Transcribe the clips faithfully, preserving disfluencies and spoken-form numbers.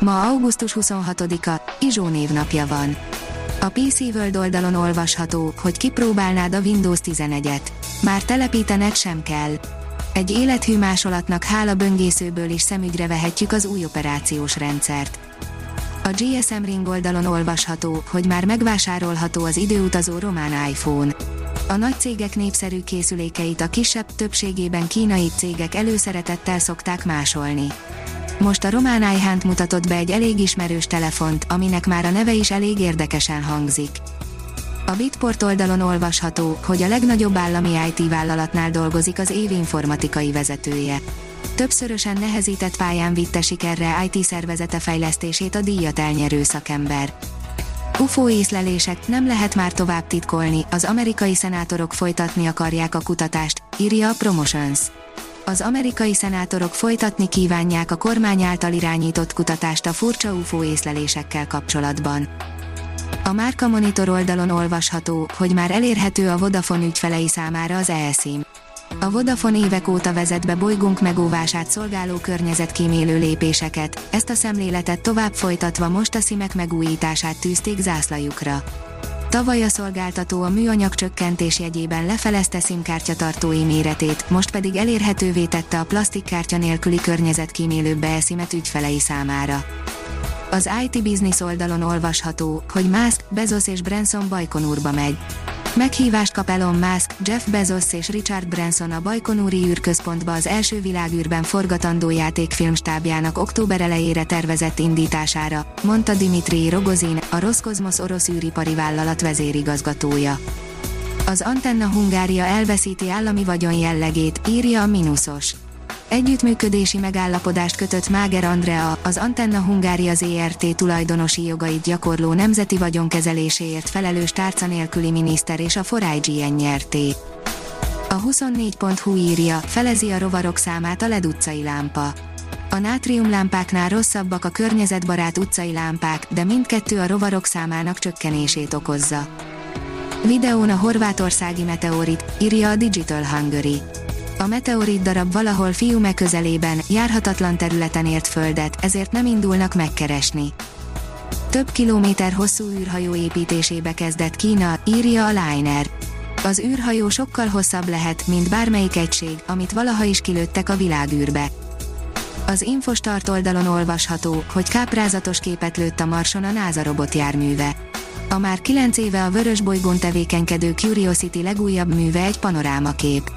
Ma augusztus huszonhatodika, Izsó névnapja van. A pé cé World oldalon olvasható, hogy kipróbálnád a Windows tizenegyet. Már telepítened sem kell. Egy élethű másolatnak hála böngészőből is szemügyre vehetjük az új operációs rendszert. A gé es em Ring oldalon olvasható, hogy már megvásárolható az időutazó román iPhone. A nagy cégek népszerű készülékeit a kisebb többségében kínai cégek előszeretettel szokták másolni. Most a román iHunt mutatott be egy elég ismerős telefont, aminek már a neve is elég érdekesen hangzik. A Bitport oldalon olvasható, hogy a legnagyobb állami i té vállalatnál dolgozik az év informatikai vezetője. Többszörösen nehezített pályán vitte sikerre i té szervezete fejlesztését a díjat elnyerő szakember. u ef o észlelések, nem lehet már tovább titkolni, az amerikai szenátorok folytatni akarják a kutatást, írja a Promotions. Az amerikai szenátorok folytatni kívánják a kormány által irányított kutatást a furcsa u ef o észlelésekkel kapcsolatban. A Márka Monitor oldalon olvasható, hogy már elérhető a Vodafone ügyfelei számára az eSIM. A Vodafone évek óta vezet be bolygónk megóvását szolgáló környezetkímélő lépéseket, ezt a szemléletet tovább folytatva most a szimek megújítását tűzték zászlajukra. Tavaly a szolgáltató a műanyag csökkentés jegyében lefelezte szimkártyatartói méretét, most pedig elérhetővé tette a plastikkártya nélküli környezetkímélőbb eSIM-et ügyfelei számára. Az i té Business oldalon olvasható, hogy Musk, Bezos és Branson Bajkonurba megy. Meghívást kap Elon Musk, Jeff Bezos és Richard Branson a Bajkonúri űrközpontba az első világűrben forgatandó játékfilm stábjának október elejére tervezett indítására, mondta Dimitri Rogozin, a Roskosmos orosz űripari vállalat vezérigazgatója. Az Antenna Hungária elveszíti állami vagyon jellegét, írja a Minusos. Együttműködési megállapodást kötött Máger Andrea, az Antenna Hungária zé er té tulajdonosi jogait gyakorló nemzeti vagyonkezeléséért felelős tárca nélküli miniszter és a ForIGN-er té. A huszonnégy pont hu írja, felezi a rovarok számát a LED utcai lámpa. A nátriumlámpáknál rosszabbak a környezetbarát utcai lámpák, de mindkettő a rovarok számának csökkenését okozza. Videón a horvátországi meteorit, írja a Digital Hungary. A meteorit darab valahol Fiume közelében, járhatatlan területen ért földet, ezért nem indulnak megkeresni. Több kilométer hosszú űrhajó építésébe kezdett Kína, írja a Liner. Az űrhajó sokkal hosszabb lehet, mint bármelyik egység, amit valaha is kilőttek a világűrbe. Az Infostart oldalon olvasható, hogy káprázatos képet lőtt a Marson a NASA robotjárműve. A már kilenc éve a vörösbolygón tevékenykedő Curiosity legújabb műve egy panorámakép.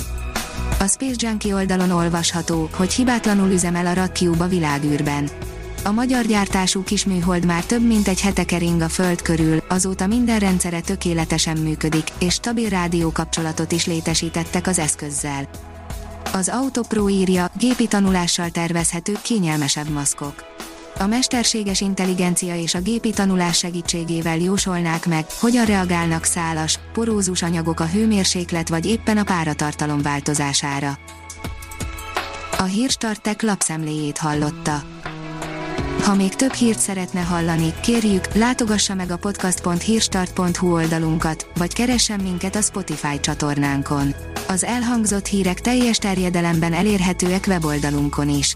A Space Junkie oldalon olvasható, hogy hibátlanul üzemel a rakkiúba világűrben. A magyar gyártású kisműhold már több mint egy hete kering a Föld körül, azóta minden rendszere tökéletesen működik, és stabil rádiókapcsolatot is létesítettek az eszközzel. Az AutoPro írja, gépi tanulással tervezhetők kényelmesebb maszkok. A mesterséges intelligencia és a gépi tanulás segítségével jósolnák meg, hogyan reagálnak szálas, porózus anyagok a hőmérséklet vagy éppen a páratartalom változására. A Hírstart Tech lapszemléjét hallotta. Ha még több hírt szeretne hallani, kérjük, látogassa meg a podcast pont hírstart pont hu oldalunkat, vagy keressen minket a Spotify csatornánkon. Az elhangzott hírek teljes terjedelemben elérhetőek weboldalunkon is.